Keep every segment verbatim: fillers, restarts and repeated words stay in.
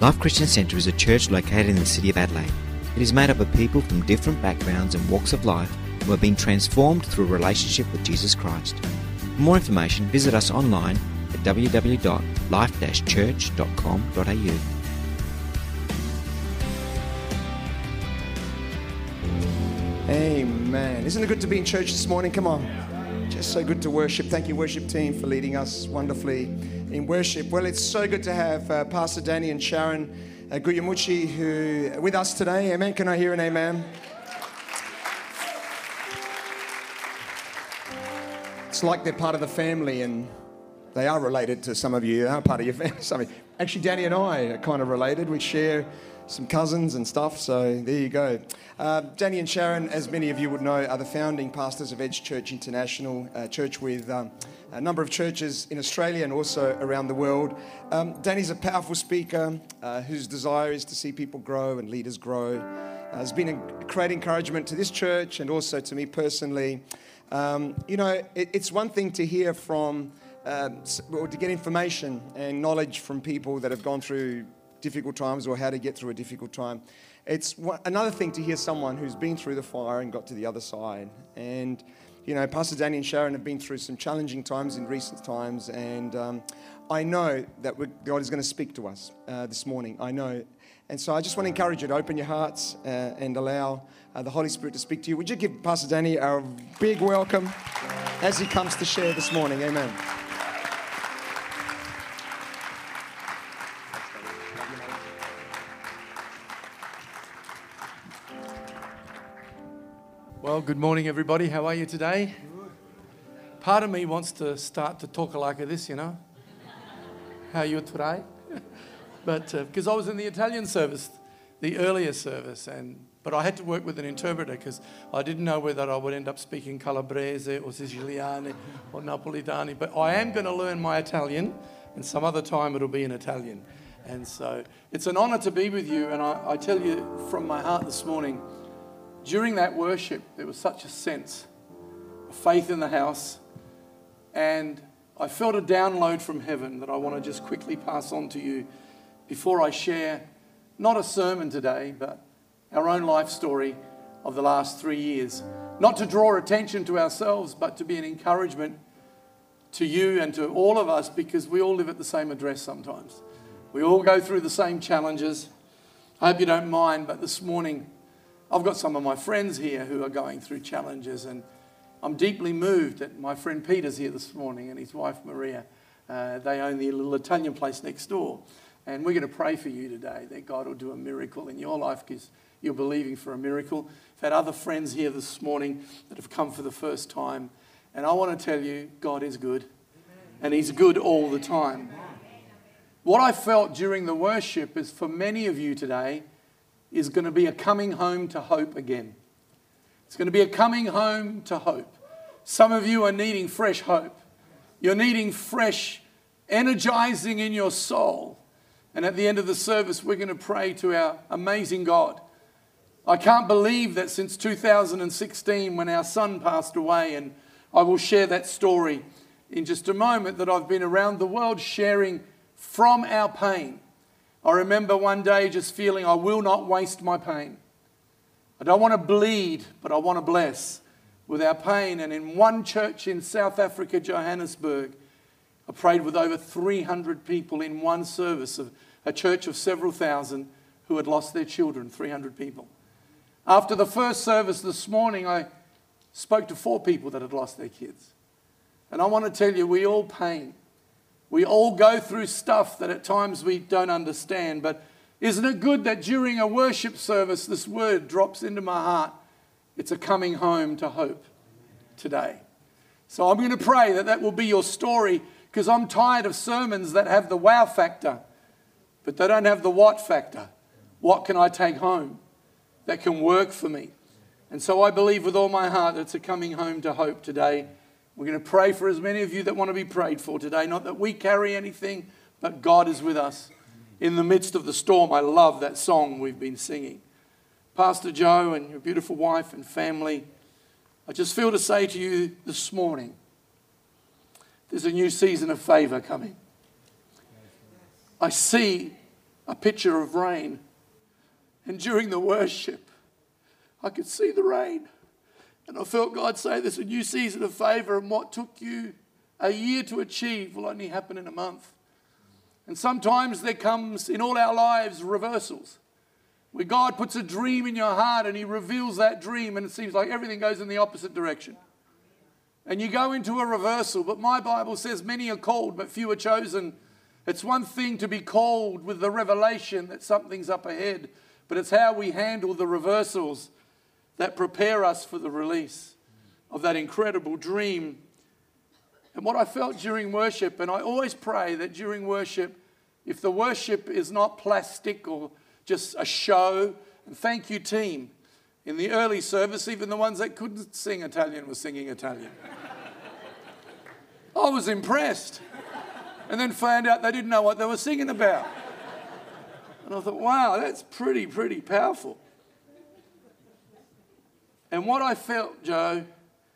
Life Christian Centre is a church located in the city of Adelaide. It is made up of people from different backgrounds and walks of life who have been transformed through a relationship with Jesus Christ. For more information, visit us online at w w w dot life dash church dot com dot a u. Amen. Isn't it good to be in church this morning? Come on. Just so good to worship. Thank you, worship team, for leading us wonderfully in worship. Well, it's so good to have uh, Pastor Danny and Sharon uh, Guyamuchi who with us today. Amen. Can I hear an amen? It's like they're part of the family, and they are related to some of you. They are part of your family. Some of you. Actually, Danny and I are kind of related. We share some cousins and stuff, so there you go. Uh, Danny and Sharon, as many of you would know, are the founding pastors of Edge Church International, a church with um, a number of churches in Australia and also around the world. Um, Danny's a powerful speaker uh, whose desire is to see people grow and leaders grow. Uh, it's been a great encouragement to this church and also to me personally. Um, you know, it, it's one thing to hear from, uh, or to get information and knowledge from people that have gone through difficult times or how to get through a difficult time. It's one, another thing to hear someone who's been through the fire and got to the other side. And, you know, Pastor Danny and Sharon have been through some challenging times in recent times. And um, I know that we're, God is going to speak to us uh, this morning. I know. And so I just want to encourage you to open your hearts uh, and allow uh, the Holy Spirit to speak to you. Would you give Pastor Danny a big welcome as he comes to share this morning? Amen. Well, good morning, everybody. How are you today? Part of me wants to start to talk like this, you know. How are you today? But because uh, I was in the Italian service, the earlier service, and but I had to work with an interpreter because I didn't know whether I would end up speaking Calabrese or Siciliane or Napolidani. But I am going to learn my Italian, and some other time it'll be in Italian. And so it's an honor to be with you. And I, I tell you from my heart this morning, during that worship, there was such a sense of faith in the house, and I felt a download from heaven that I want to just quickly pass on to you before I share, not a sermon today, but our own life story of the last three years. Not to draw attention to ourselves, but to be an encouragement to you and to all of us, because we all live at the same address sometimes. We all go through the same challenges. I hope you don't mind, but this morning, I've got some of my friends here who are going through challenges, and I'm deeply moved that my friend Peter's here this morning and his wife Maria. Uh, they own the little Italian place next door, and we're going to pray for you today that God will do a miracle in your life because you're believing for a miracle. I've had other friends here this morning that have come for the first time, and I want to tell you God is good. Amen. And He's good all the time. Amen. What I felt during the worship is for many of you today is going to be a coming home to hope again. It's going to be a coming home to hope. Some of you are needing fresh hope. You're needing fresh energizing in your soul. And at the end of the service, we're going to pray to our amazing God. I can't believe that since two thousand sixteen, when our son passed away, and I will share that story in just a moment, that I've been around the world sharing from our pain. I remember one day just feeling I will not waste my pain. I don't want to bleed, but I want to bless with our pain. And in one church in South Africa, Johannesburg, I prayed with over three hundred people in one service, of a church of several thousand who had lost their children, three hundred people. After the first service this morning, I spoke to four people that had lost their kids. And I want to tell you, we all pain. We all go through stuff that at times we don't understand, but isn't it good that during a worship service, this word drops into my heart? It's a coming home to hope today. So I'm going to pray that that will be your story, because I'm tired of sermons that have the wow factor, but they don't have the what factor. What can I take home that can work for me? And so I believe with all my heart that it's a coming home to hope today. We're going to pray for as many of you that want to be prayed for today. Not that we carry anything, but God is with us in the midst of the storm. I love that song we've been singing. Pastor Joe and your beautiful wife and family, I just feel to say to you this morning, there's a new season of favor coming. I see a picture of rain. And during the worship, I could see the rain. And I felt God say, there's a new season of favour, and what took you a year to achieve will only happen in a month. And sometimes there comes in all our lives reversals, where God puts a dream in your heart and he reveals that dream, and it seems like everything goes in the opposite direction. And you go into a reversal, but my Bible says many are called but few are chosen. It's one thing to be called with the revelation that something's up ahead, but it's how we handle the reversals that prepare us for the release of that incredible dream. And what I felt during worship, and I always pray that during worship, if the worship is not plastic or just a show, and thank you team. In the early service, even the ones that couldn't sing Italian were singing Italian. I was impressed. And then found out they didn't know what they were singing about. And I thought, wow, that's pretty, pretty powerful. And what I felt, Joe,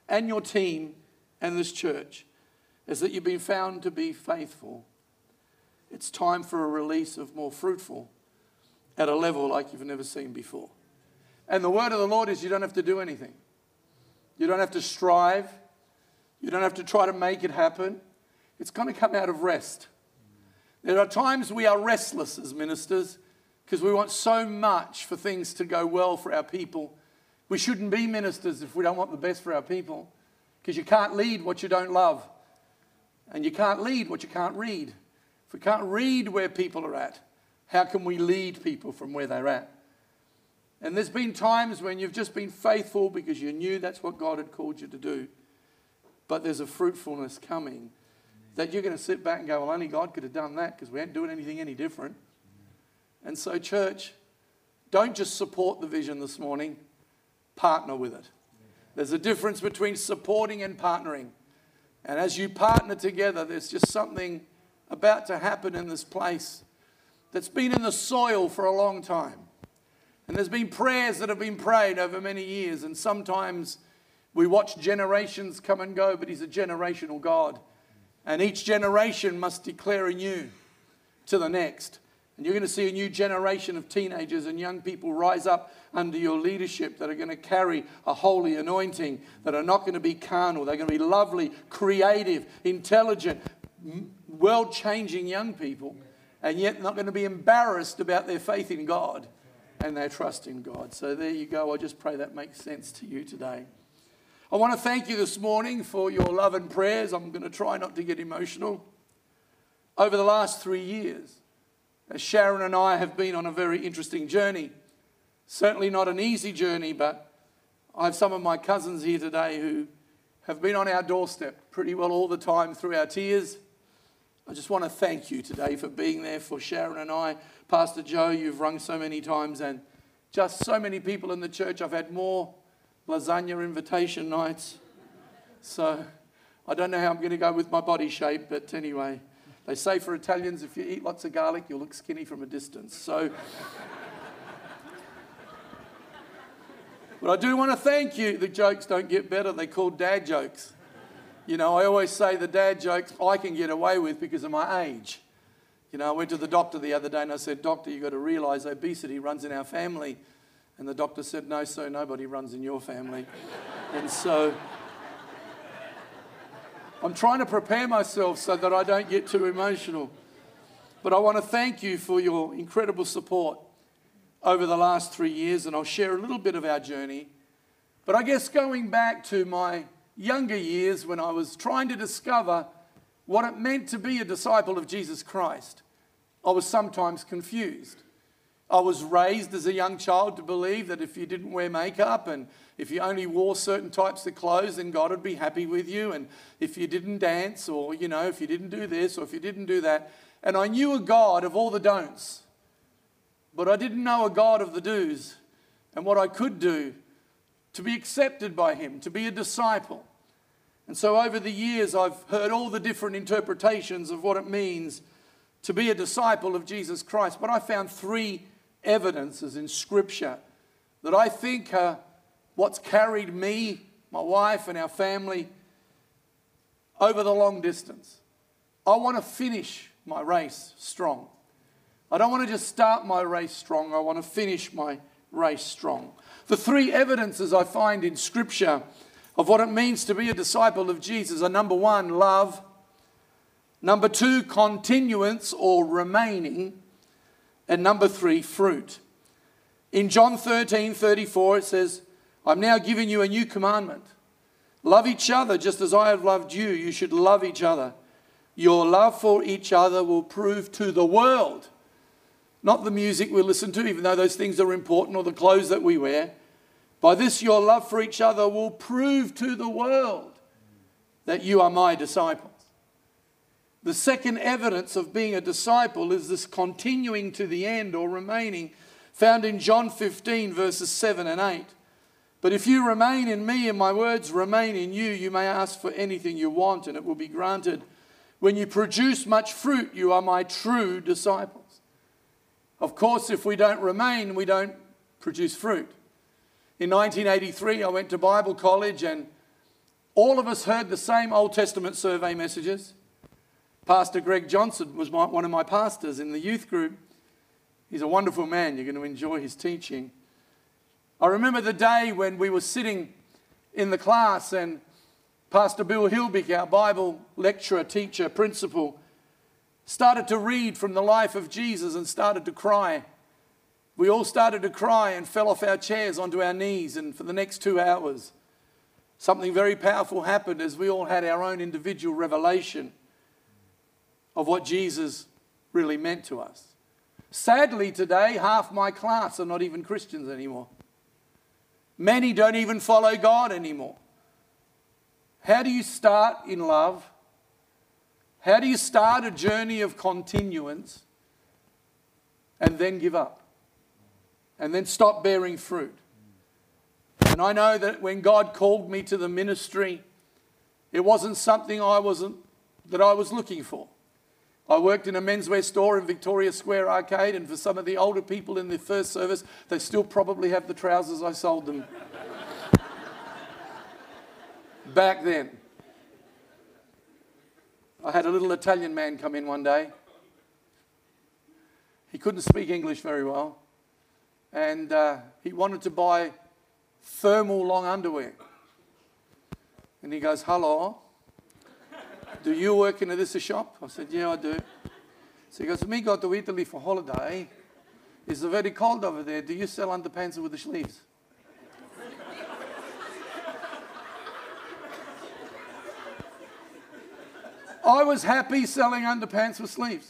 and your team, and this church, is that you've been found to be faithful. It's time for a release of more fruitful at a level like you've never seen before. And the word of the Lord is you don't have to do anything. You don't have to strive. You don't have to try to make it happen. It's going to come out of rest. There are times we are restless as ministers because we want so much for things to go well for our people. We shouldn't be ministers if we don't want the best for our people, because you can't lead what you don't love, and you can't lead what you can't read. If we can't read where people are at, how can we lead people from where they're at? And there's been times when you've just been faithful because you knew that's what God had called you to do. But there's a fruitfulness coming that you're going to sit back and go, well, only God could have done that because we ain't doing anything any different. And so, church, don't just support the vision this morning. Partner with it. There's a difference between supporting and partnering. And as you partner together, there's just something about to happen in this place that's been in the soil for a long time. And there's been prayers that have been prayed over many years, and sometimes we watch generations come and go, but he's a generational God. And each generation must declare anew to the next. And you're going to see a new generation of teenagers and young people rise up under your leadership that are going to carry a holy anointing, that are not going to be carnal. They're going to be lovely, creative, intelligent, world-changing young people. And yet not going to be embarrassed about their faith in God and their trust in God. So there you go. I just pray that makes sense to you today. I want to thank you this morning for your love and prayers. I'm going to try not to get emotional. Over the last three years, Sharon and I have been on a very interesting journey. Certainly not an easy journey, but I have some of my cousins here today who have been on our doorstep pretty well all the time through our tears. I just want to thank you today for being there for Sharon and I. Pastor Joe, you've rung so many times, and just so many people in the church. I've had more lasagna invitation nights. So I don't know how I'm going to go with my body shape, but anyway, they say for Italians, if you eat lots of garlic, you'll look skinny from a distance. So, but I do want to thank you. The jokes don't get better. They're called dad jokes. You know, I always say the dad jokes I can get away with because of my age. You know, I went to the doctor the other day and I said, Doctor, you've got to realise obesity runs in our family. And the doctor said, no, sir, nobody runs in your family. And so I'm trying to prepare myself so that I don't get too emotional. But I want to thank you for your incredible support over the last three years. And I'll share a little bit of our journey. But I guess going back to my younger years when I was trying to discover what it meant to be a disciple of Jesus Christ, I was sometimes confused. I was raised as a young child to believe that if you didn't wear makeup and if you only wore certain types of clothes, then God would be happy with you. And if you didn't dance, or, you know, if you didn't do this or if you didn't do that. And I knew a God of all the don'ts, but I didn't know a God of the do's and what I could do to be accepted by him, to be a disciple. And so over the years, I've heard all the different interpretations of what it means to be a disciple of Jesus Christ. But I found three evidences in Scripture that I think are what's carried me, my wife, and our family over the long distance. I want to finish my race strong. I don't want to just start my race strong. I want to finish my race strong. The three evidences I find in Scripture of what it means to be a disciple of Jesus are, number one, love. Number two, continuance or remaining. And number three, fruit. In John thirteen thirty-four, it says, I'm now giving you a new commandment. Love each other just as I have loved you. You should love each other. Your love for each other will prove to the world, not the music we listen to, even though those things are important, or the clothes that we wear. By this, your love for each other will prove to the world that you are my disciples. The second evidence of being a disciple is this continuing to the end or remaining, found in John fifteen, verses seven and eight. But if you remain in me and my words remain in you, you may ask for anything you want and it will be granted. When you produce much fruit, you are my true disciples. Of course, if we don't remain, we don't produce fruit. In nineteen eighty-three, I went to Bible college and all of us heard the same Old Testament survey messages. Pastor Greg Johnson was my, one of my pastors in the youth group. He's a wonderful man. You're going to enjoy his teaching. I remember the day when we were sitting in the class and Pastor Bill Hilbig, our Bible lecturer, teacher, principal, started to read from the life of Jesus and started to cry. We all started to cry and fell off our chairs onto our knees, and for the next two hours, something very powerful happened as we all had our own individual revelation of what Jesus really meant to us. Sadly today, half my class are not even Christians anymore. Many don't even follow God anymore. How do you start in love? How do you start a journey of continuance and then give up? And then stop bearing fruit? And I know that when God called me to the ministry, it wasn't something I wasn't, that I was looking for. I worked in a menswear store in Victoria Square Arcade, and for some of the older people in the first service, they still probably have the trousers I sold them back then. I had a little Italian man come in one day. He couldn't speak English very well. And uh, he wanted to buy thermal long underwear. And he goes, hello, do you work in this shop? I said, yeah, I do. So he goes, me go to Italy for holiday. It's very cold over there. Do you sell underpants with the sleeves? I was happy selling underpants with sleeves.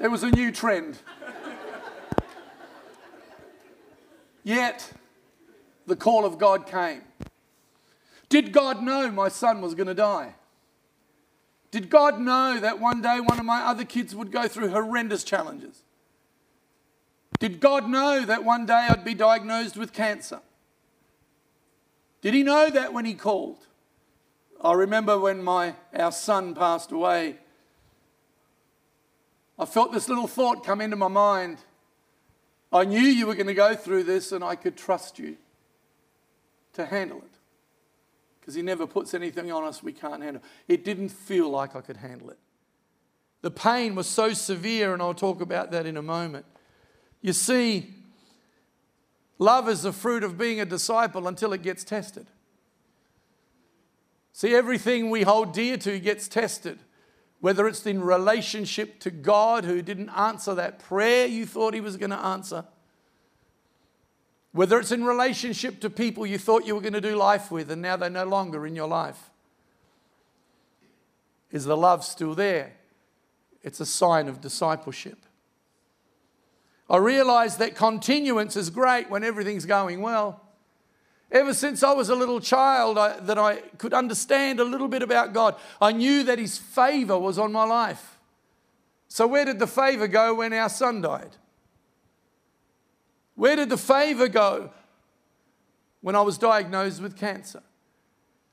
It was a new trend. Yet, the call of God came. Did God know my son was going to die? Did God know that one day one of my other kids would go through horrendous challenges? Did God know that one day I'd be diagnosed with cancer? Did he know that when he called? I remember when my, our son passed away, I felt this little thought come into my mind. I knew you were going to go through this and I could trust you to handle it. Because he never puts anything on us we can't handle. It didn't feel like I could handle it. The pain was so severe, and I'll talk about that in a moment. You see, love is the fruit of being a disciple until it gets tested. See, everything we hold dear to gets tested, whether it's in relationship to God, who didn't answer that prayer you thought he was going to answer, whether it's in relationship to people you thought you were going to do life with and now they're no longer in your life. Is the love still there? It's a sign of discipleship. I realized that continuance is great when everything's going well. Ever since I was a little child, I, that I could understand a little bit about God, I knew that his favour was on my life. So where did the favour go when our son died? Where did the favour go when I was diagnosed with cancer?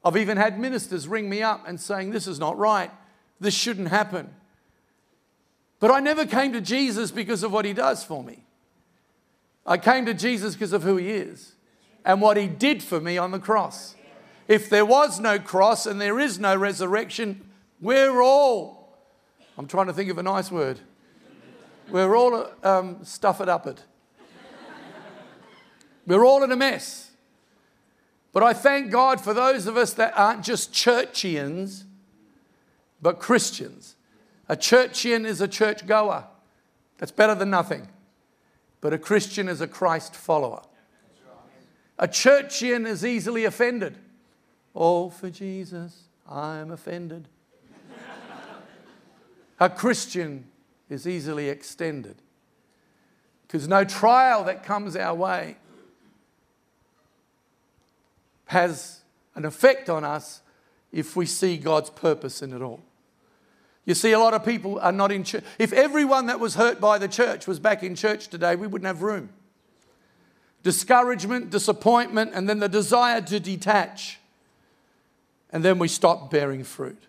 I've even had ministers ring me up and saying, this is not right, this shouldn't happen. But I never came to Jesus because of what he does for me. I came to Jesus because of who he is and what he did for me on the cross. If there was no cross and there is no resurrection, we're all, I'm trying to think of a nice word, We're all um, stuff it up it. We're all in a mess. But I thank God for those of us that aren't just churchians, but Christians. A churchian is a church goer. That's better than nothing. But a Christian is a Christ follower. A churchian is easily offended. Oh, for Jesus, I'm offended. A Christian is easily extended. Because no trial that comes our way has an effect on us if we see God's purpose in it all. You see, a lot of people are not in church. If everyone that was hurt by the church was back in church today, we wouldn't have room. Discouragement, disappointment, and then the desire to detach. And then we stop bearing fruit.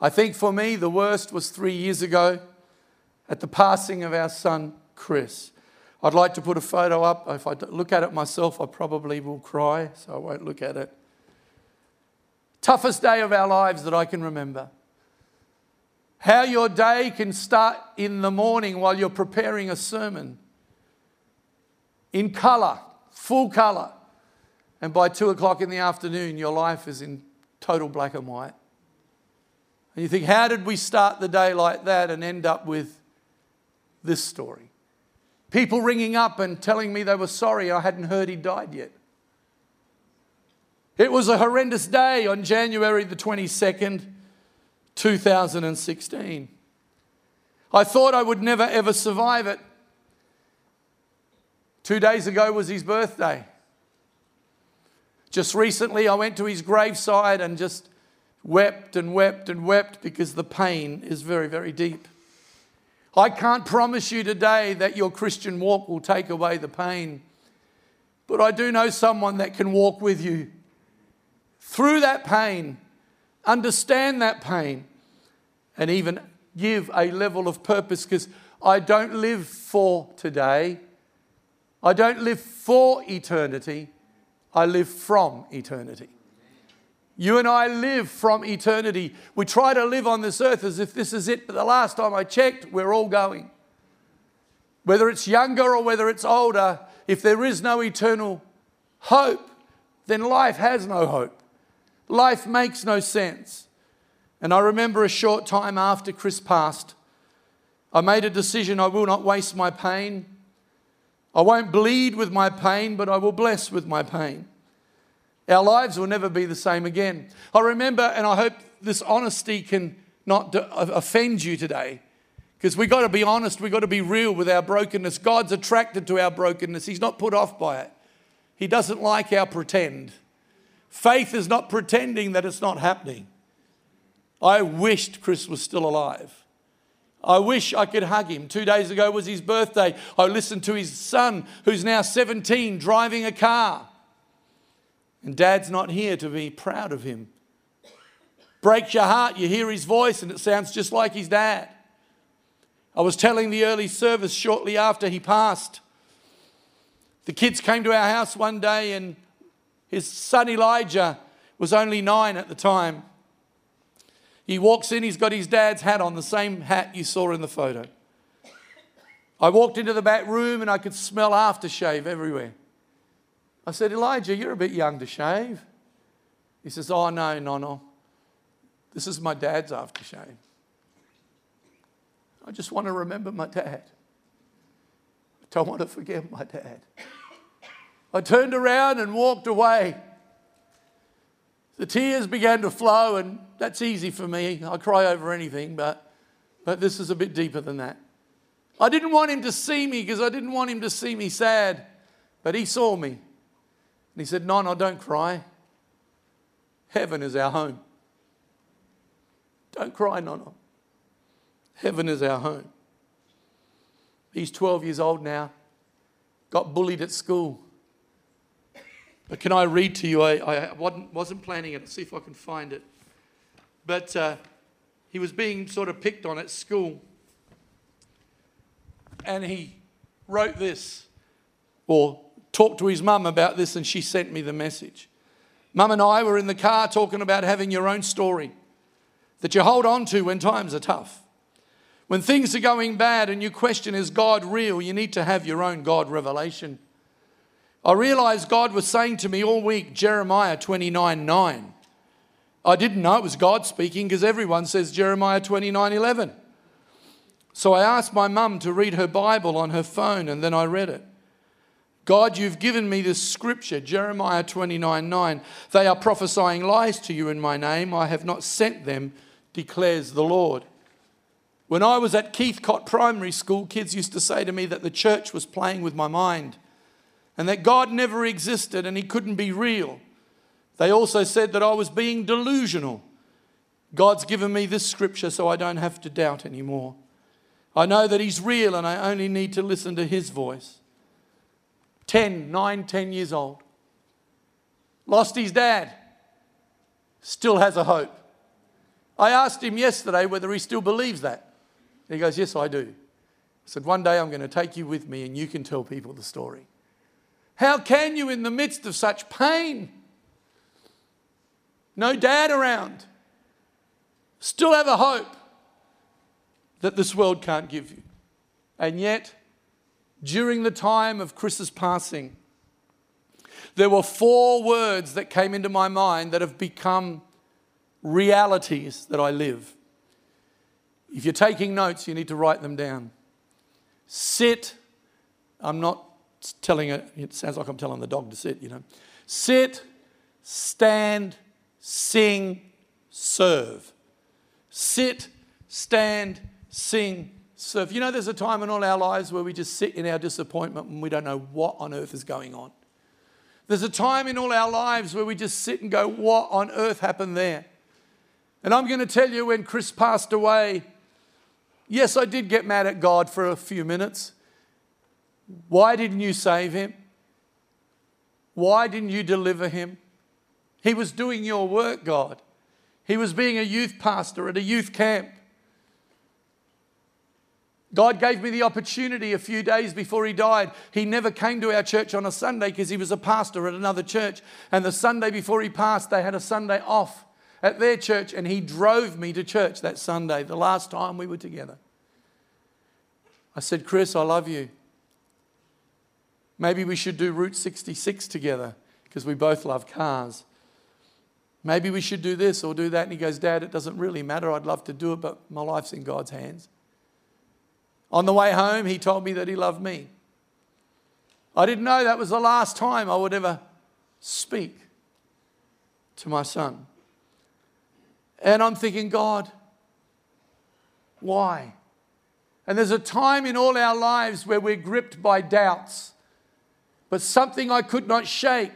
I think for me, the worst was three years ago at the passing of our son, Chris. I'd like to put a photo up. If I look at it myself, I probably will cry, so I won't look at it. Toughest day of our lives that I can remember. How your day can start in the morning while you're preparing a sermon. In colour, full colour. And by two o'clock in the afternoon, your life is in total black and white. And you think, how did we start the day like that and end up with this story? People ringing up and telling me they were sorry I hadn't heard he died yet. It was a horrendous day on January the twenty-second, two thousand sixteen. I thought I would never ever survive it. Two days ago was his birthday. Just recently I went to his graveside and just wept and wept and wept because the pain is very, very deep. I can't promise you today that your Christian walk will take away the pain. But I do know someone that can walk with you through that pain, understand that pain, and even give a level of purpose, because I don't live for today. I don't live for eternity. I live from eternity. You and I live from eternity. We try to live on this earth as if this is it, but the last time I checked, we're all going. Whether it's younger or whether it's older, if there is no eternal hope, then life has no hope. Life makes no sense. And I remember a short time after Chris passed, I made a decision: I will not waste my pain. I won't bleed with my pain, but I will bless with my pain. Our lives will never be the same again. I remember, and I hope this honesty can not offend you today, because we've got to be honest, we've got to be real with our brokenness. God's attracted to our brokenness. He's not put off by it. He doesn't like our pretend. Faith is not pretending that it's not happening. I wished Chris was still alive. I wish I could hug him. Two days ago was his birthday. I listened to his son, who's now seventeen, driving a car. And Dad's not here to be proud of him. Breaks your heart. You hear his voice and it sounds just like his dad. I was telling the early service shortly after he passed. The kids came to our house one day and his son Elijah was only nine at the time. He walks in, he's got his dad's hat on, the same hat you saw in the photo. I walked into the back room and I could smell aftershave everywhere. I said, Elijah, you're a bit young to shave. He says, oh, no, no, no. This is my dad's aftershave. I just want to remember my dad. I don't want to forget my dad. I turned around and walked away. The tears began to flow, and that's easy for me. I cry over anything, but, but this is a bit deeper than that. I didn't want him to see me because I didn't want him to see me sad, but he saw me. And he said, no, no, don't cry. Heaven is our home. Don't cry, no, no. Heaven is our home. He's twelve years old now, got bullied at school. But can I read to you? I, I wasn't planning it. Let's see if I can find it. But uh, he was being sort of picked on at school. And he wrote this, or talked to his mum about this, and she sent me the message. Mum and I were in the car talking about having your own story that you hold on to when times are tough. When things are going bad and you question, is God real? You need to have your own God revelation. I realized God was saying to me all week, Jeremiah twenty-nine nine. I didn't know it was God speaking because everyone says Jeremiah twenty-nine eleven. So I asked my mum to read her Bible on her phone and then I read it. God, you've given me this scripture, Jeremiah twenty-nine nine. They are prophesying lies to you in my name. I have not sent them, declares the Lord. When I was at Keithcot Primary School, kids used to say to me that the church was playing with my mind and that God never existed and he couldn't be real. They also said that I was being delusional. God's given me this scripture so I don't have to doubt anymore. I know that he's real and I only need to listen to his voice. Ten, nine, ten years old. Lost his dad. Still has a hope. I asked him yesterday whether he still believes that. He goes, yes, I do. I said, one day I'm going to take you with me and you can tell people the story. How can you in the midst of such pain? No dad around. Still have a hope that this world can't give you. And yet, during the time of Chris's passing, there were four words that came into my mind that have become realities that I live. If you're taking notes, you need to write them down. Sit. I'm not telling it. It sounds like I'm telling the dog to sit, you know. Sit, stand, sing, serve. Sit, stand, sing, serve. You know, there's a time in all our lives where we just sit in our disappointment and we don't know what on earth is going on. There's a time in all our lives where we just sit and go, what on earth happened there? And I'm going to tell you, when Chris passed away, yes, I did get mad at God for a few minutes. Why didn't you save him? Why didn't you deliver him? He was doing your work, God. He was being a youth pastor at a youth camp. God gave me the opportunity a few days before he died. He never came to our church on a Sunday because he was a pastor at another church. And the Sunday before he passed, they had a Sunday off at their church, and he drove me to church that Sunday, the last time we were together. I said, Chris, I love you. Maybe we should do Route sixty-six together because we both love cars. Maybe we should do this or do that. And he goes, Dad, it doesn't really matter. I'd love to do it, but my life's in God's hands. On the way home, he told me that he loved me. I didn't know that was the last time I would ever speak to my son. And I'm thinking, God, why? And there's a time in all our lives where we're gripped by doubts. But something I could not shake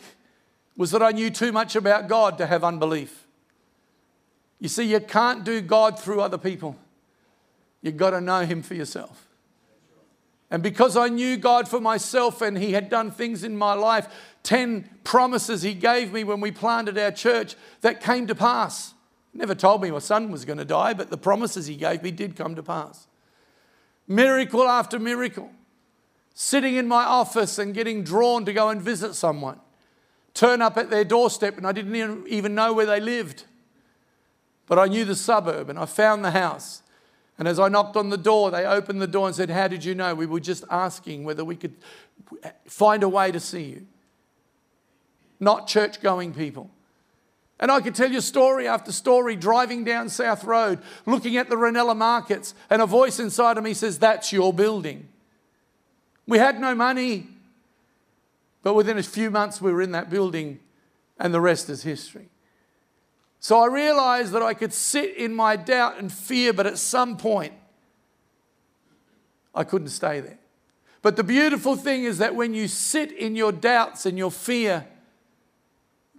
was that I knew too much about God to have unbelief. You see, you can't do God through other people. You've got to know him for yourself. And because I knew God for myself and he had done things in my life, ten promises he gave me when we planted our church that came to pass. Never told me my son was going to die, but the promises he gave me did come to pass. Miracle after miracle. Sitting in my office and getting drawn to go and visit someone. Turn up at their doorstep and I didn't even know where they lived. But I knew the suburb and I found the house. And as I knocked on the door, they opened the door and said, how did you know? We were just asking whether we could find a way to see you. Not church-going people. And I could tell you story after story, driving down South Road, looking at the Renella markets, and a voice inside of me says, that's your building. We had no money, but within a few months we were in that building, and the rest is history. So I realized that I could sit in my doubt and fear, but at some point, I couldn't stay there. But the beautiful thing is that when you sit in your doubts and your fear,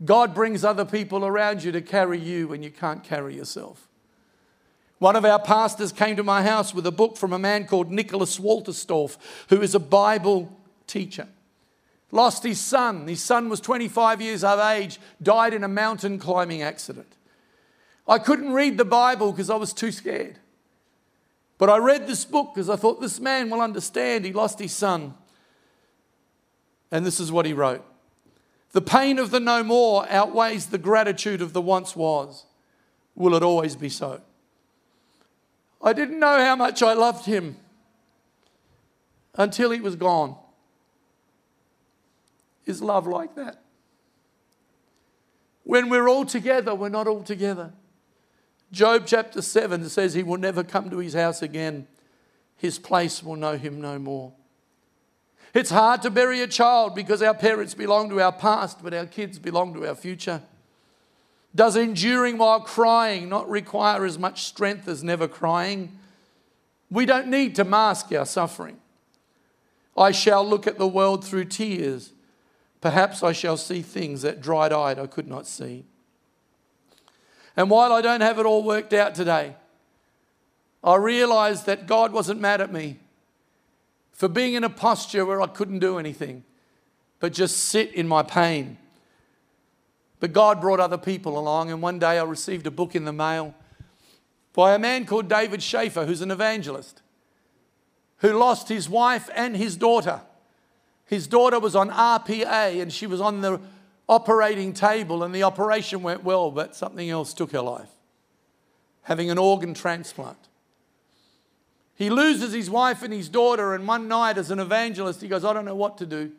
God brings other people around you to carry you when you can't carry yourself. One of our pastors came to my house with a book from a man called Nicholas Walterstorff, who is a Bible teacher. Lost his son. His son was twenty-five years of age, died in a mountain climbing accident. I couldn't read the Bible because I was too scared. But I read this book because I thought this man will understand. He lost his son. And this is what he wrote. The pain of the no more outweighs the gratitude of the once was. Will it always be so? I didn't know how much I loved him until he was gone. Is love like that? When we're all together, we're not all together. Job chapter seven says he will never come to his house again. His place will know him no more. It's hard to bury a child because our parents belong to our past, but our kids belong to our future. Does enduring while crying not require as much strength as never crying? We don't need to mask our suffering. I shall look at the world through tears. Perhaps I shall see things that dried-eyed I could not see. And while I don't have it all worked out today, I realised that God wasn't mad at me for being in a posture where I couldn't do anything but just sit in my pain. But God brought other people along, and one day I received a book in the mail by a man called David Schaefer, who's an evangelist, who lost his wife and his daughter. His daughter was on R P A and she was on the operating table, and the operation went well, but something else took her life, having an organ transplant. He loses his wife and his daughter, and one night as an evangelist, he goes, I don't know what to do.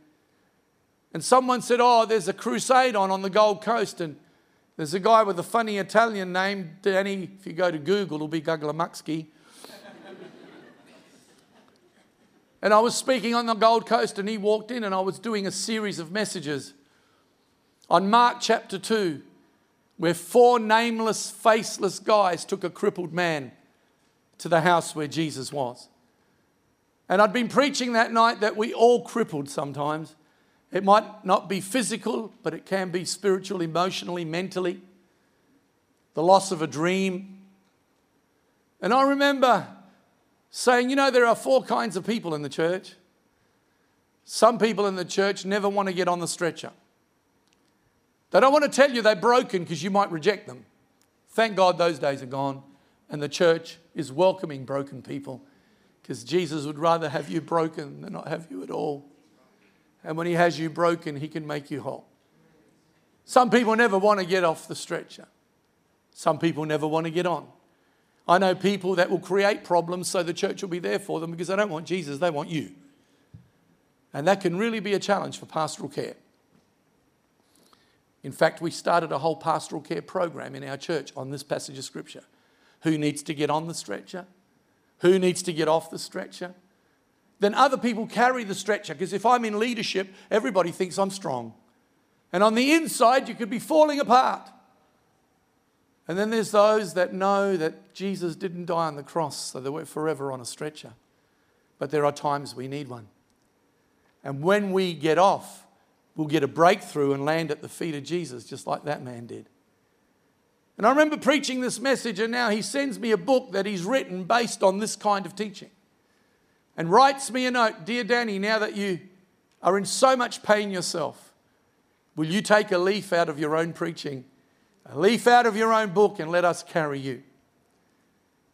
And someone said, oh, there's a crusade on on the Gold Coast, and there's a guy with a funny Italian name, Danny, if you go to Google, it'll be Guglielmucci. And I was speaking on the Gold Coast, and he walked in, and I was doing a series of messages on Mark chapter two, where four nameless, faceless guys took a crippled man to the house where Jesus was. And I'd been preaching that night that we all crippled sometimes. It might not be physical, but it can be spiritual, emotionally, mentally. The loss of a dream. And I remember saying, you know, there are four kinds of people in the church. Some people in the church never want to get on the stretcher. They don't want to tell you they're broken because you might reject them. Thank God those days are gone. And the church is welcoming broken people, because Jesus would rather have you broken than not have you at all. And when he has you broken, he can make you whole. Some people never want to get off the stretcher. Some people never want to get on. I know people that will create problems so the church will be there for them, because they don't want Jesus, they want you. And that can really be a challenge for pastoral care. In fact, we started a whole pastoral care program in our church on this passage of Scripture. Who needs to get on the stretcher? Who needs to get off the stretcher? Then other people carry the stretcher, because if I'm in leadership, everybody thinks I'm strong. And on the inside, you could be falling apart. And then there's those that know that Jesus didn't die on the cross so that we're forever on a stretcher. But there are times we need one. And when we get off, we'll get a breakthrough and land at the feet of Jesus, just like that man did. And I remember preaching this message, and now he sends me a book that he's written based on this kind of teaching, and writes me a note, Dear Danny, now that you are in so much pain yourself, will you take a leaf out of your own preaching, a leaf out of your own book, and let us carry you?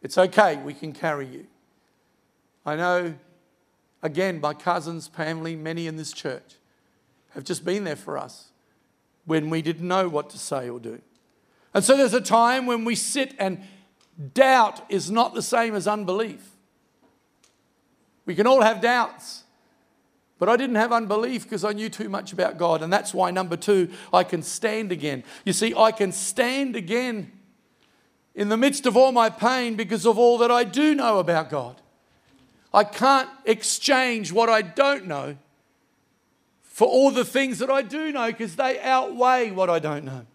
It's okay, we can carry you. I know, again, my cousins, family, many in this church have just been there for us when we didn't know what to say or do. And so there's a time when we sit, and doubt is not the same as unbelief. We can all have doubts, but I didn't have unbelief because I knew too much about God. And that's why, number two, I can stand again. You see, I can stand again in the midst of all my pain because of all that I do know about God. I can't exchange what I don't know for all the things that I do know, because they outweigh what I don't know.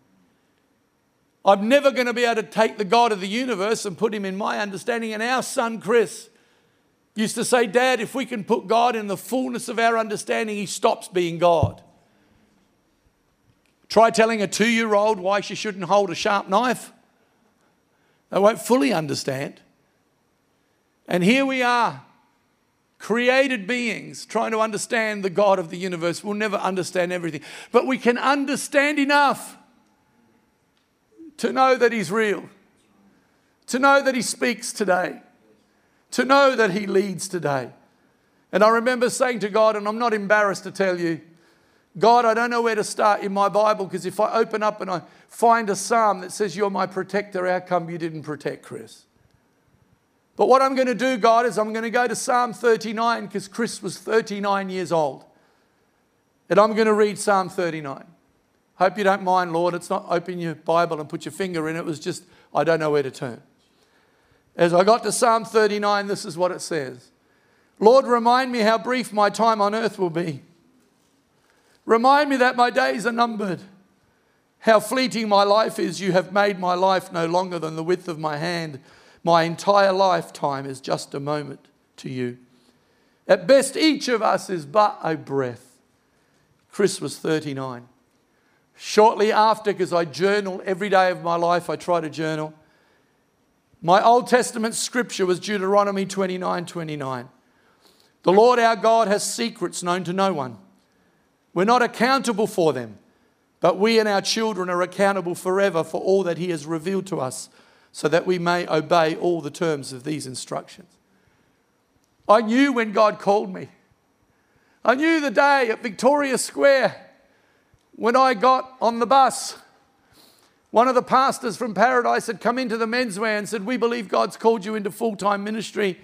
I'm never going to be able to take the God of the universe and put him in my understanding. And our son, Chris, used to say, Dad, if we can put God in the fullness of our understanding, he stops being God. Try telling a two-year-old why she shouldn't hold a sharp knife. They won't fully understand. And here we are, created beings trying to understand the God of the universe. We'll never understand everything, but we can understand enough to know that he's real, to know that he speaks today, to know that he leads today. And I remember saying to God, and I'm not embarrassed to tell you, God, I don't know where to start in my Bible, because if I open up and I find a psalm that says you're my protector, how come you didn't protect Chris? But what I'm going to do, God, is I'm going to go to Psalm thirty-nine, because Chris was thirty-nine years old. And I'm going to read Psalm thirty-nine. Hope you don't mind, Lord. It's not open your Bible and put your finger in. It was just, I don't know where to turn. As I got to Psalm thirty-nine, this is what it says. Lord, remind me how brief my time on earth will be. Remind me that my days are numbered. How fleeting my life is. You have made my life no longer than the width of my hand. My entire lifetime is just a moment to you. At best, each of us is but a breath. Chris was thirty-nine. Shortly after, because I journal every day of my life, I try to journal. My Old Testament scripture was Deuteronomy twenty-nine twenty-nine. The Lord our God has secrets known to no one. We're not accountable for them, but we and our children are accountable forever for all that he has revealed to us, so that we may obey all the terms of these instructions. I knew when God called me. I knew the day at Victoria Square when I got on the bus. One of the pastors from Paradise had come into the menswear and said, we believe God's called you into full-time ministry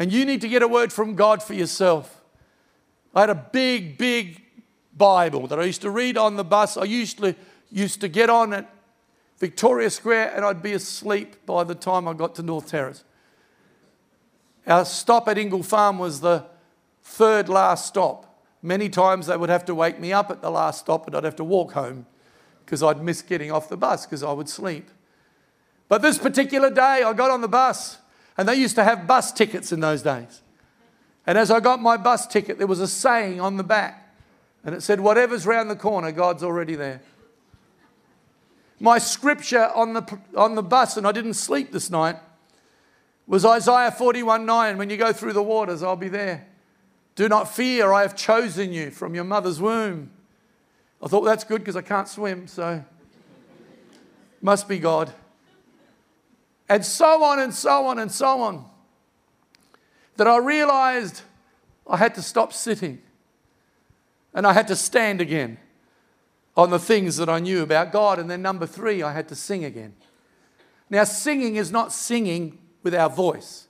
and you need to get a word from God for yourself. I had a big, big Bible that I used to read on the bus. I used to, used to get on at Victoria Square and I'd be asleep by the time I got to North Terrace. Our stop at Ingle Farm was the third last stop. Many times they would have to wake me up at the last stop and I'd have to walk home because I'd miss getting off the bus because I would sleep. But this particular day I got on the bus, and they used to have bus tickets in those days. And as I got my bus ticket, there was a saying on the back, and it said, whatever's round the corner, God's already there. My scripture on the, on the bus, and I didn't sleep this night, was Isaiah forty-one nine. When you go through the waters, I'll be there. Do not fear, I have chosen you from your mother's womb. I thought, that's good because I can't swim, so must be God. And so on and so on and so on, that I realized I had to stop sitting and I had to stand again on the things that I knew about God. And then number three, I had to sing again. Now, singing is not singing with our voice.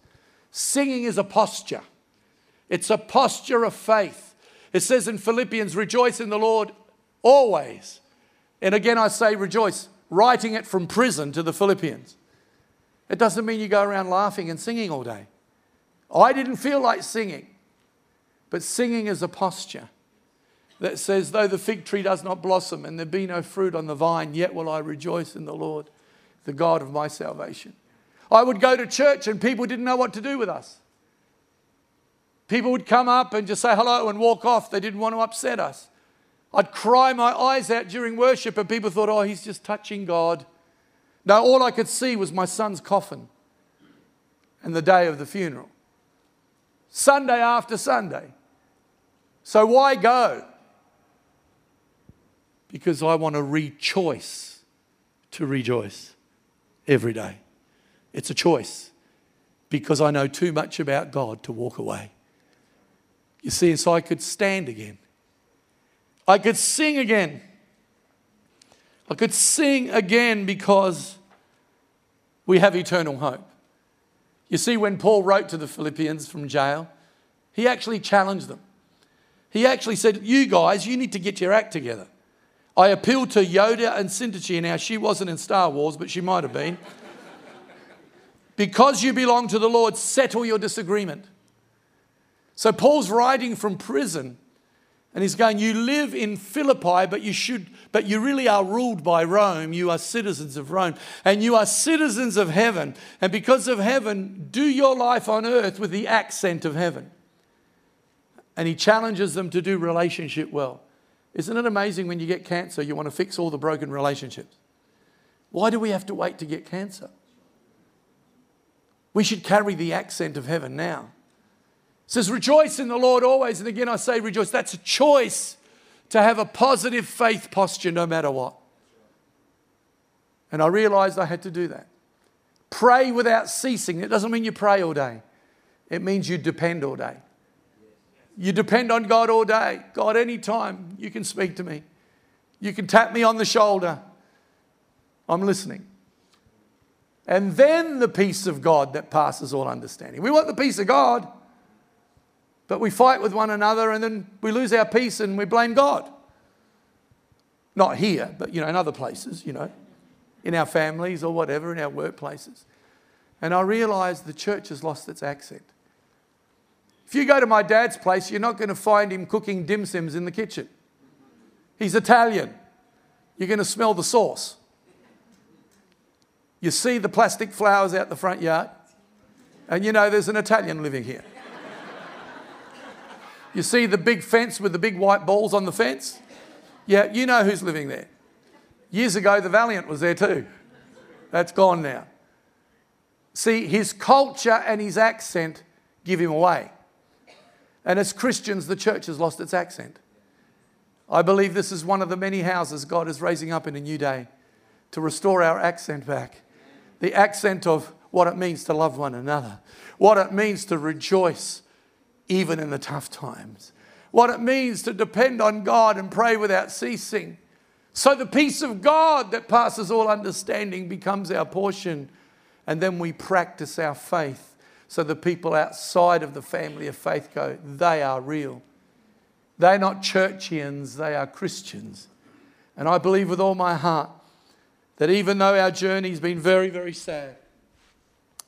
Singing is a posture. It's a posture of faith. It says in Philippians, rejoice in the Lord always. And again, I say rejoice, writing it from prison to the Philippians. It doesn't mean you go around laughing and singing all day. I didn't feel like singing, but singing is a posture that says, though the fig tree does not blossom and there be no fruit on the vine, yet will I rejoice in the Lord, the God of my salvation. I would go to church and people didn't know what to do with us. People would come up and just say hello and walk off. They didn't want to upset us. I'd cry my eyes out during worship and people thought, oh, he's just touching God. No, all I could see was my son's coffin and the day of the funeral. Sunday after Sunday. So why go? Because I want to re-choice to rejoice every day. It's a choice because I know too much about God to walk away. You see, so I could stand again. I could sing again. I could sing again because we have eternal hope. You see, when Paul wrote to the Philippians from jail, he actually challenged them. He actually said, you guys, you need to get your act together. I appealed to Yoda and Sintichi. Now, she wasn't in Star Wars, but she might have been. Because you belong to the Lord, settle your disagreement. So Paul's writing from prison. And he's going, you live in Philippi, but you should, but you really are ruled by Rome. You are citizens of Rome and you are citizens of heaven. And because of heaven, do your life on earth with the accent of heaven. And he challenges them to do relationship well. Isn't it amazing when you get cancer, you want to fix all the broken relationships? Why do we have to wait to get cancer? We should carry the accent of heaven now. It says, rejoice in the Lord always. And again, I say rejoice. That's a choice to have a positive faith posture no matter what. And I realized I had to do that. Pray without ceasing. It doesn't mean you pray all day. It means you depend all day. You depend on God all day. God, anytime you can speak to me. You can tap me on the shoulder. I'm listening. and then the peace of God that passes all understanding. We want the peace of God, but we fight with one another and then we lose our peace and we blame God. Not here, but, you know, in other places, you know, in our families or whatever, in our workplaces. And I realised the church has lost its accent. If you go to my dad's place, you're not going to find him cooking dim sims in the kitchen. He's Italian. You're going to smell the sauce. You see the plastic flowers out the front yard, and you know there's an Italian living here. You see the big fence with the big white balls on the fence? Yeah, you know who's living there. Years ago, the Valiant was there too. That's gone now. See, his culture and his accent give him away. And as Christians, the church has lost its accent. I believe this is one of the many houses God is raising up in a new day to restore our accent back. The accent of what it means to love one another. What it means to rejoice even in the tough times. What it means to depend on God and pray without ceasing. So the peace of God that passes all understanding becomes our portion. And then we practice our faith. So the people outside of the family of faith go, they are real. They're not churchians, they are Christians. And I believe with all my heart that even though our journey's been very, very sad,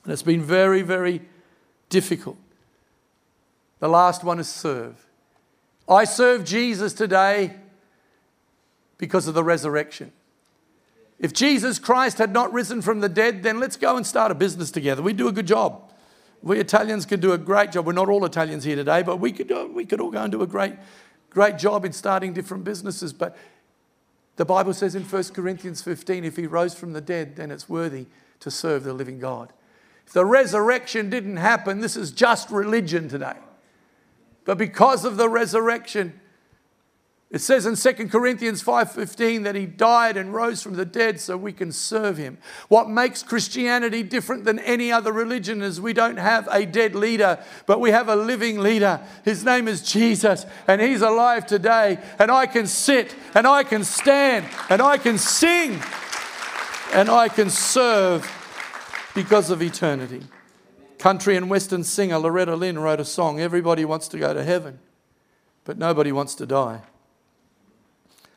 and it's been very, very difficult, the last one is serve. I serve Jesus today because of the resurrection. If Jesus Christ had not risen from the dead, then let's go and start a business together. We do a good job. We Italians could do a great job. We're not all Italians here today, but we could, do, we could all go and do a great, great job in starting different businesses. But the Bible says in First Corinthians fifteen, if he rose from the dead, then it's worthy to serve the living God. If the resurrection didn't happen, this is just religion today. But because of the resurrection, it says in Second Corinthians five fifteen that he died and rose from the dead so we can serve him. What makes Christianity different than any other religion is we don't have a dead leader, but we have a living leader. His name is Jesus, and he's alive today. And I can sit, and I can stand, and I can sing, and I can serve because of eternity. Country and Western singer Loretta Lynn wrote a song, "Everybody wants to go to heaven, but nobody wants to die."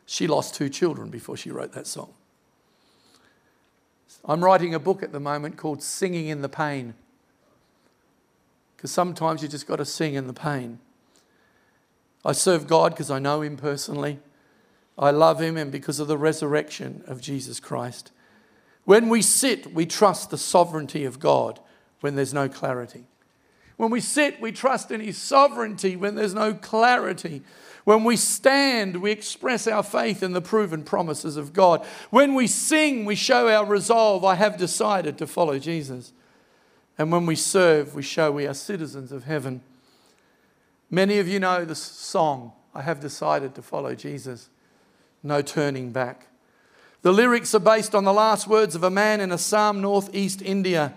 She lost two children before she wrote that song. I'm writing a book at the moment called Singing in the Pain. Because sometimes you just got to sing in the pain. I serve God because I know him personally. I love him, and because of the resurrection of Jesus Christ. When we sit, we trust the sovereignty of God when there's no clarity. When we sit, we trust in his sovereignty when there's no clarity. When we stand, we express our faith in the proven promises of God. When we sing, we show our resolve, I have decided to follow Jesus. And when we serve, we show we are citizens of heaven. Many of you know the song, I have decided to follow Jesus. No turning back. The lyrics are based on the last words of a man in Assam, northeast India,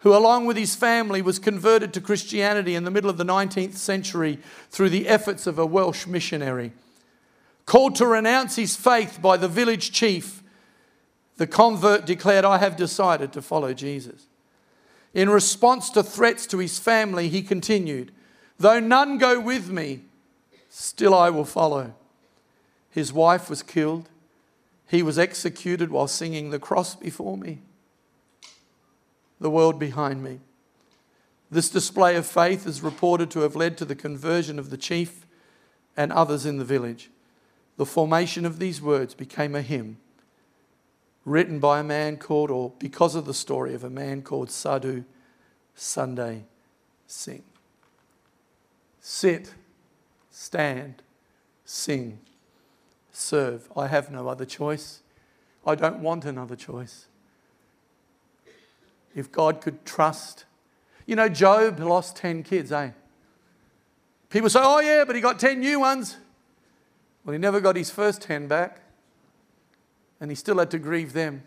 who along with his family was converted to Christianity in the middle of the nineteenth century through the efforts of a Welsh missionary. Called to renounce his faith by the village chief, the convert declared, I have decided to follow Jesus. In response to threats to his family, he continued, though none go with me, still I will follow. His wife was killed. He was executed while singing, the cross before me, the world behind me. This display of faith is reported to have led to the conversion of the chief and others in the village. The formation of these words became a hymn written by a man called, or because of the story of a man called Sadhu Sunday Singh. Sit, stand, sing, serve. I have no other choice. I don't want another choice. If God could trust. You know, Job lost ten kids, eh? People say, oh yeah, but he got ten new ones. Well, he never got his first ten back. And he still had to grieve them.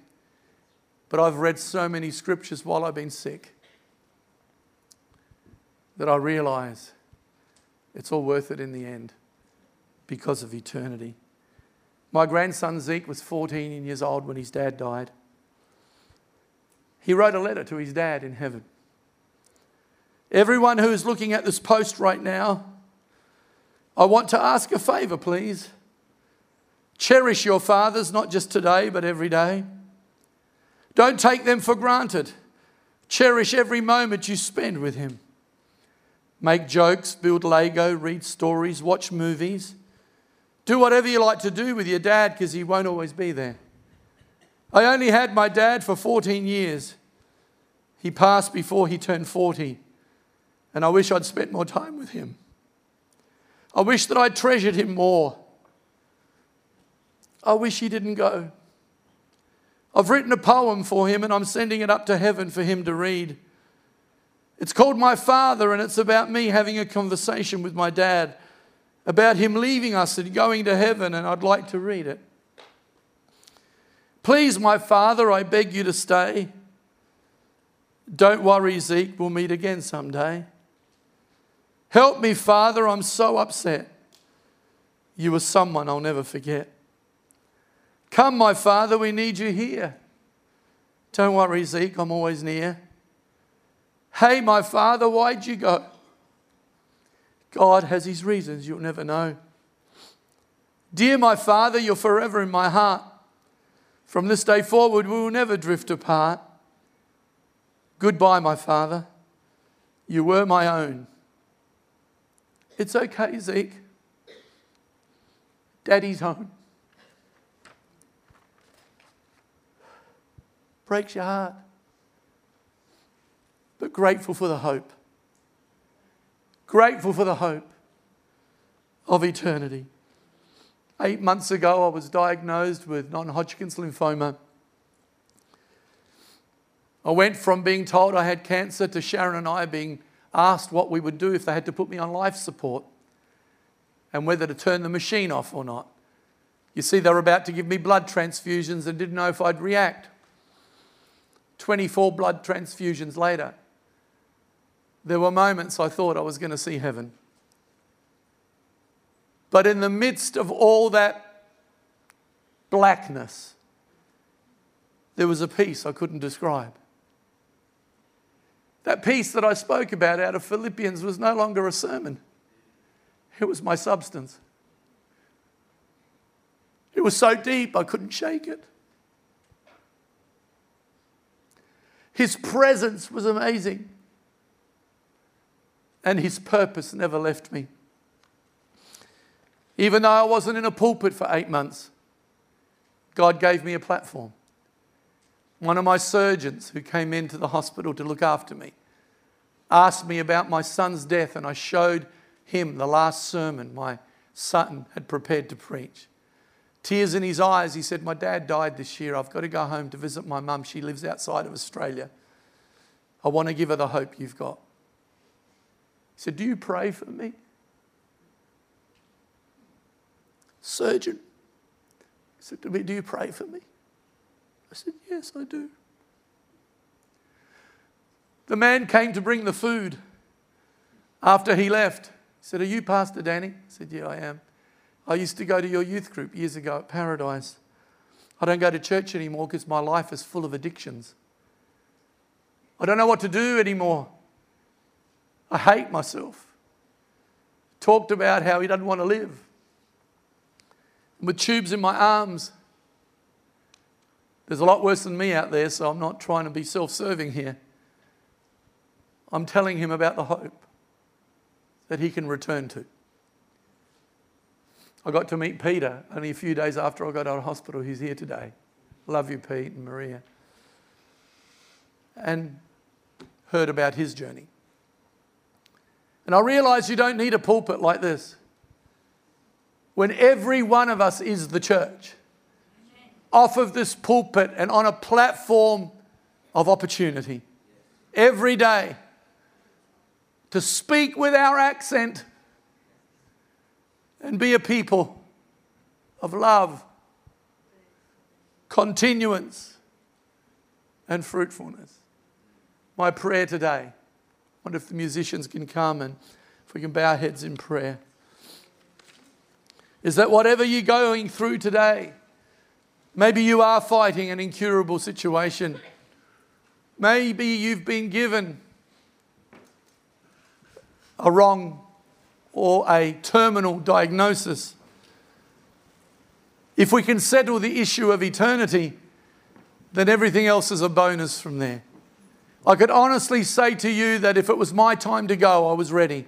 But I've read so many scriptures while I've been sick that I realise it's all worth it in the end because of eternity. My grandson Zeke was fourteen years old when his dad died. He wrote a letter to his dad in heaven. Everyone who is looking at this post right now, I want to ask a favour, please. Cherish your fathers, not just today, but every day. Don't take them for granted. Cherish every moment you spend with him. Make jokes, build Lego, read stories, watch movies. Do whatever you like to do with your dad, because he won't always be there. I only had my dad for fourteen years. He passed before he turned forty, and I wish I'd spent more time with him. I wish that I treasured him more. I wish he didn't go. I've written a poem for him, and I'm sending it up to heaven for him to read. It's called My Father, and it's about me having a conversation with my dad about him leaving us and going to heaven, and I'd like to read it. Please, my father, I beg you to stay. Don't worry, Zeke, we'll meet again someday. Help me, father, I'm so upset. You were someone I'll never forget. Come, my father, we need you here. Don't worry, Zeke, I'm always near. Hey, my father, why'd you go? God has his reasons you'll never know. Dear my father, you're forever in my heart. From this day forward, we will never drift apart. Goodbye, my father. You were my own. It's okay, Zeke. Daddy's home. Breaks your heart, but grateful for the hope. Grateful for the hope of eternity. Eight months ago, I was diagnosed with non-Hodgkin's lymphoma. I went from being told I had cancer to Sharon and I being asked what we would do if they had to put me on life support and whether to turn the machine off or not. You see, they were about to give me blood transfusions and didn't know if I'd react. twenty-four blood transfusions later, there were moments I thought I was going to see heaven. But in the midst of all that blackness, there was a peace I couldn't describe. That peace that I spoke about out of Philippians was no longer a sermon. It was my substance. It was so deep I couldn't shake it. His presence was amazing, and his purpose never left me. Even though I wasn't in a pulpit for eight months, God gave me a platform. One of my surgeons who came into the hospital to look after me asked me about my son's death, and I showed him the last sermon my son had prepared to preach. Tears in his eyes, he said, my dad died this year. I've got to go home to visit my mum. She lives outside of Australia. I want to give her the hope you've got. He said, do you pray for me? Surgeon. He said to me, do you pray for me? I said, yes, I do. The man came to bring the food after he left. He said, are you Pastor Danny? I said, yeah, I am. I used to go to your youth group years ago at Paradise. I don't go to church anymore because my life is full of addictions. I don't know what to do anymore. I hate myself. Talked about how he doesn't want to live. With tubes in my arms. There's a lot worse than me out there, so I'm not trying to be self-serving here. I'm telling him about the hope that he can return to. I got to meet Peter only a few days after I got out of hospital. He's here today. Love you, Pete and Maria. And heard about his journey. And I realised you don't need a pulpit like this. When every one of us is the church, off of this pulpit and on a platform of opportunity, every day, to speak with our accent and be a people of love, continuance, and fruitfulness. My prayer today, I wonder if the musicians can come and if we can bow our heads in prayer, is that whatever you're going through today, maybe you are fighting an incurable situation. Maybe you've been given a wrong or a terminal diagnosis. If we can settle the issue of eternity, then everything else is a bonus from there. I could honestly say to you that if it was my time to go, I was ready.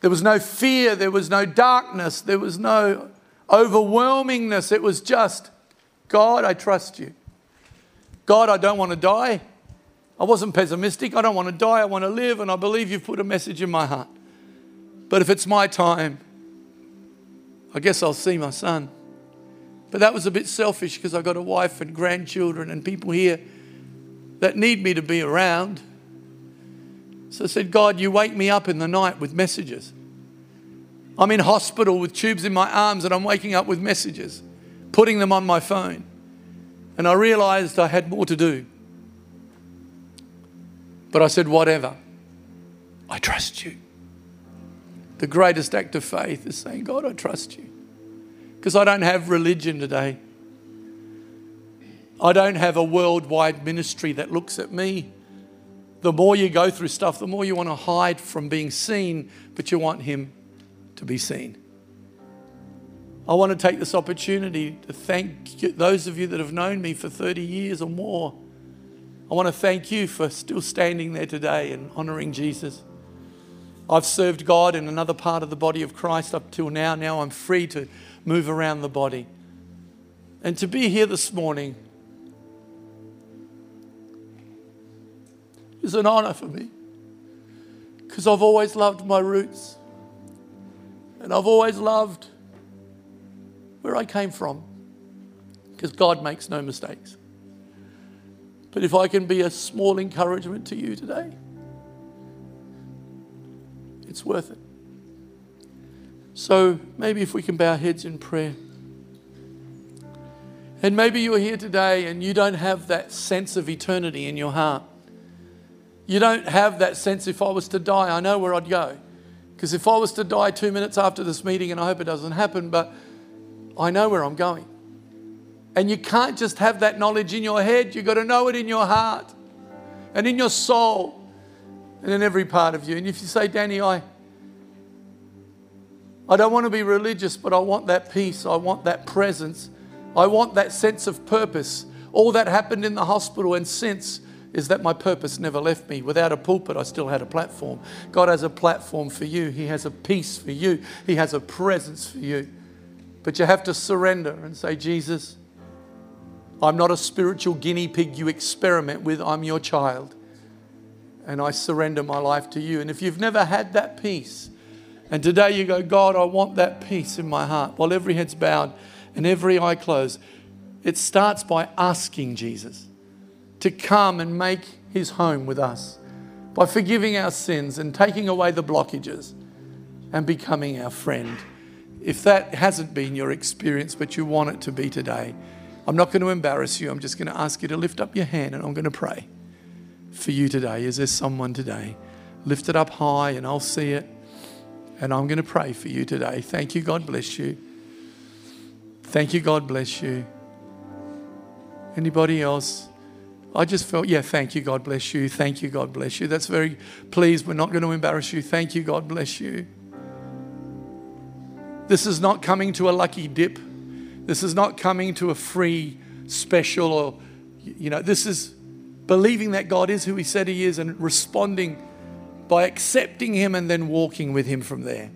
There was no fear, there was no darkness, there was no overwhelmingness. It was just, God, I trust you. God, I don't want to die. I wasn't pessimistic. I don't want to die. I want to live, and I believe you've put a message in my heart. But if it's my time, I guess I'll see my son. But that was a bit selfish because I've got a wife and grandchildren and people here that need me to be around. So I said, God, you wake me up in the night with messages. I'm in hospital with tubes in my arms and I'm waking up with messages, putting them on my phone. And I realized I had more to do. But I said, whatever, I trust you. The greatest act of faith is saying, God, I trust you. Because I don't have religion today. I don't have a worldwide ministry that looks at me. The more you go through stuff, the more you want to hide from being seen, but you want him to be seen. I want to take this opportunity to thank you, those of you that have known me for thirty years or more. I want to thank you for still standing there today and honouring Jesus. I've served God in another part of the body of Christ up till now. Now I'm free to move around the body. And to be here this morning is an honour for me because I've always loved my roots and I've always loved where I came from, because God makes no mistakes. But if I can be a small encouragement to you today, it's worth it. So maybe if we can bow our heads in prayer. And maybe you're here today and you don't have that sense of eternity in your heart. You don't have that sense, if I was to die, I know where I'd go. Because if I was to die two minutes after this meeting, and I hope it doesn't happen, but I know where I'm going. And you can't just have that knowledge in your head. You've got to know it in your heart and in your soul and in every part of you. And if you say, Danny, I, I don't want to be religious, but I want that peace. I want that presence. I want that sense of purpose. All that happened in the hospital and since is that my purpose never left me. Without a pulpit, I still had a platform. God has a platform for you. He has a peace for you. He has a presence for you. But you have to surrender and say, Jesus, I'm not a spiritual guinea pig you experiment with. I'm your child. And I surrender my life to you. And if you've never had that peace, and today you go, God, I want that peace in my heart. While every head's bowed and every eye closed, it starts by asking Jesus to come and make his home with us by forgiving our sins and taking away the blockages and becoming our friend. If that hasn't been your experience, but you want it to be today, I'm not going to embarrass you. I'm just going to ask you to lift up your hand and I'm going to pray for you today. Is there someone today? Lift it up high and I'll see it. And I'm going to pray for you today. Thank you. God bless you. Thank you. God bless you. Anybody else? I just felt, yeah, thank you. God bless you. Thank you. God bless you. That's very, please, we're not going to embarrass you. Thank you. God bless you. This is not coming to a lucky dip. This is not coming to a free special or, you know, this is believing that God is who he said he is and responding by accepting him and then walking with him from there.